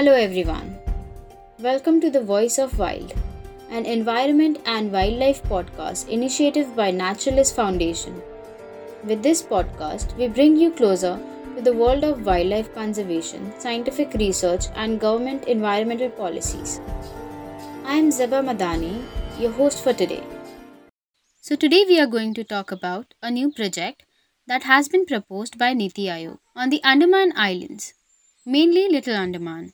Hello everyone. Welcome to the Voice of Wild, an environment and wildlife podcast initiative by Naturalist Foundation. With this podcast, we bring you closer to the world of wildlife conservation, scientific research and government environmental policies. I am Zeba Madani, your host for today. So today we are going to talk about a new project that has been proposed by Niti Aayog on the Andaman Islands, mainly Little Andaman.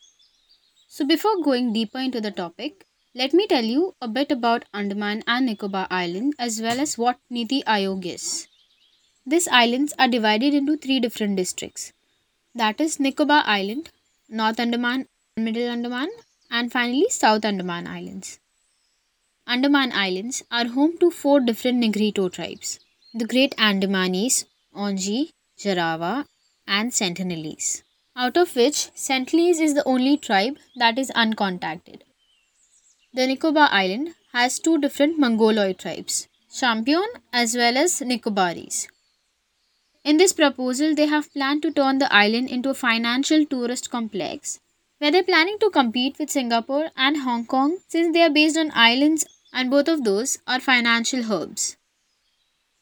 So before going deeper into the topic, let me tell you a bit about Andaman and Nicobar Island as well as what Niti Aayog is. These islands are divided into three different districts, that is Nicobar Island, North Andaman, Middle Andaman and finally South Andaman Islands. Andaman Islands are home to four different Negrito tribes, the Great Andamanese, Onji, Jarawa and Sentinelese, out of which Sentinelese is the only tribe that is uncontacted. The Nicobar Island has two different Mongoloid tribes, Shampion as well as Nicobaris. In this proposal, they have planned to turn the island into a financial tourist complex where they are planning to compete with Singapore and Hong Kong since they are based on islands and both of those are financial hubs.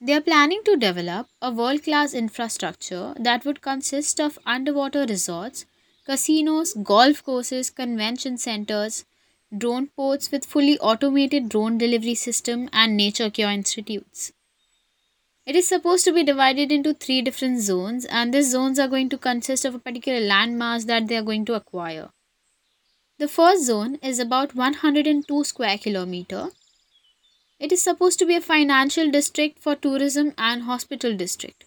They are planning to develop a world-class infrastructure that would consist of underwater resorts, casinos, golf courses, convention centers, drone ports with fully automated drone delivery system and nature cure institutes. It is supposed to be divided into three different zones, and these zones are going to consist of a particular landmass that they are going to acquire. The first zone is about 102 square kilometer. It is supposed to be a financial district for tourism and hospital district.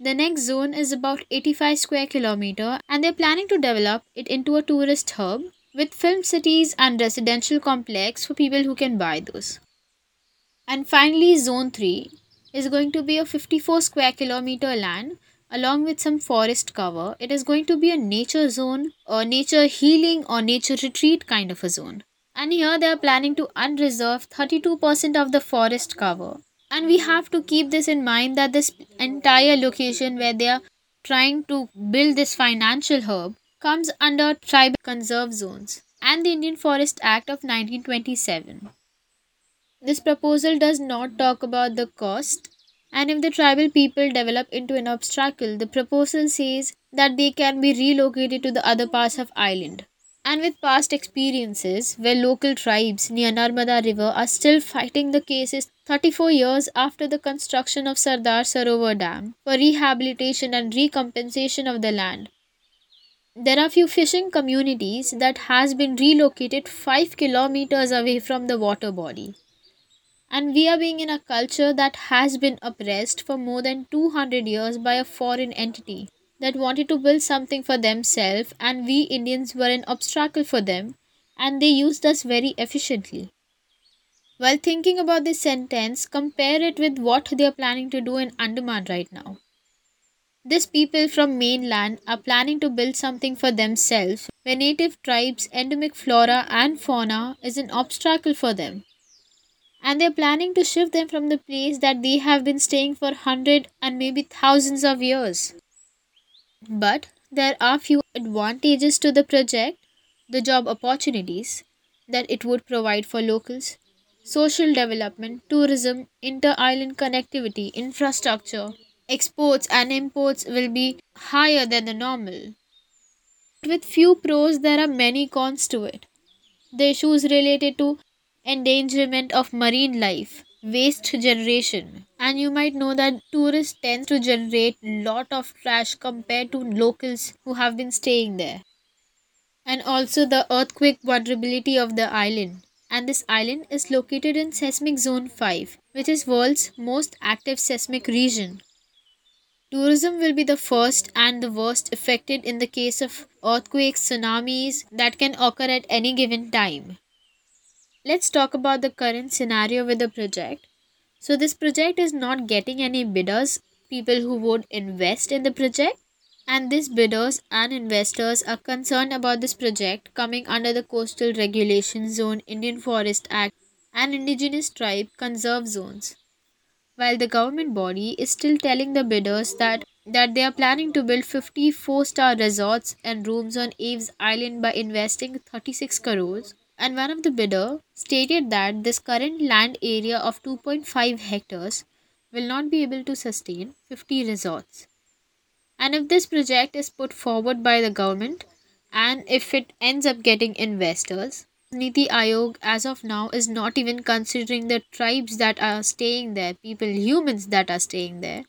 The next zone is about 85 square kilometer, and they are planning to develop it into a tourist hub with film cities and residential complex for people who can buy those. And finally, zone 3 is going to be a 54 square kilometer land along with some forest cover. It is going to be a nature zone or nature healing or nature retreat kind of a zone. And here they are planning to unreserve 32% of the forest cover. And we have to keep this in mind that this entire location where they are trying to build this financial hub comes under tribal conserve zones and the Indian Forest Act of 1927. This proposal does not talk about the cost, and if the tribal people develop into an obstacle, the proposal says that they can be relocated to the other parts of island. And with past experiences where local tribes near Narmada River are still fighting the cases 34 years after the construction of Sardar Sarovar Dam for rehabilitation and recompensation of the land. There are few fishing communities that has been relocated 5 kilometers away from the water body. And we are being in a culture that has been oppressed for more than 200 years by a foreign entity that wanted to build something for themselves, and we Indians were an obstacle for them, and they used us very efficiently. While thinking about this sentence, compare it with what they are planning to do in Andaman right now. These people from mainland are planning to build something for themselves where native tribes, endemic flora and fauna is an obstacle for them. And they are planning to shift them from the place that they have been staying for 100 and maybe thousands of years. But there are few advantages to the project, the job opportunities that it would provide for locals, social development, tourism, inter-island connectivity, infrastructure, exports and imports will be higher than the normal. With few pros, there are many cons to it. The issues related to endangerment of marine life, waste generation, and you might know that tourists tend to generate lot of trash compared to locals who have been staying there. And also the earthquake vulnerability of the island. And this island is located in seismic zone 5, which is world's most active seismic region. Tourism will be the first and the worst affected in the case of earthquakes, tsunamis that can occur at any given time. Let's talk about the current scenario with the project. So this project is not getting any bidders, people who would invest in the project. And these bidders and investors are concerned about this project coming under the Coastal Regulation Zone, Indian Forest Act and Indigenous Tribe Conserve Zones. While the government body is still telling the bidders that that they are planning to build 50 four-star resorts and rooms on Aves Island by investing 36 crores. And one of the bidder stated that this current land area of 2.5 hectares will not be able to sustain 50 resorts. And if this project is put forward by the government and if it ends up getting investors, Niti Aayog as of now is not even considering the tribes that are staying there, people, humans that are staying there.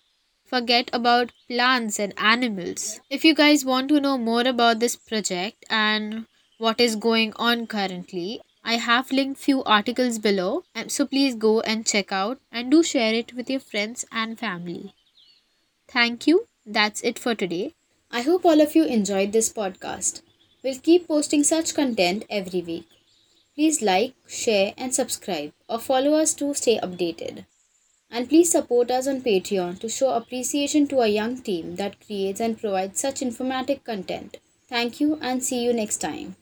Forget about plants and animals. If you guys want to know more about this project and what is going on currently, I have linked few articles below, so please go and check out and do share it with your friends and family. Thank you. That's it for today. I hope all of you enjoyed this podcast. We'll keep posting such content every week. Please like, share and subscribe or follow us to stay updated. And please support us on Patreon to show appreciation to our young team that creates and provides such informative content. Thank you and see you next time.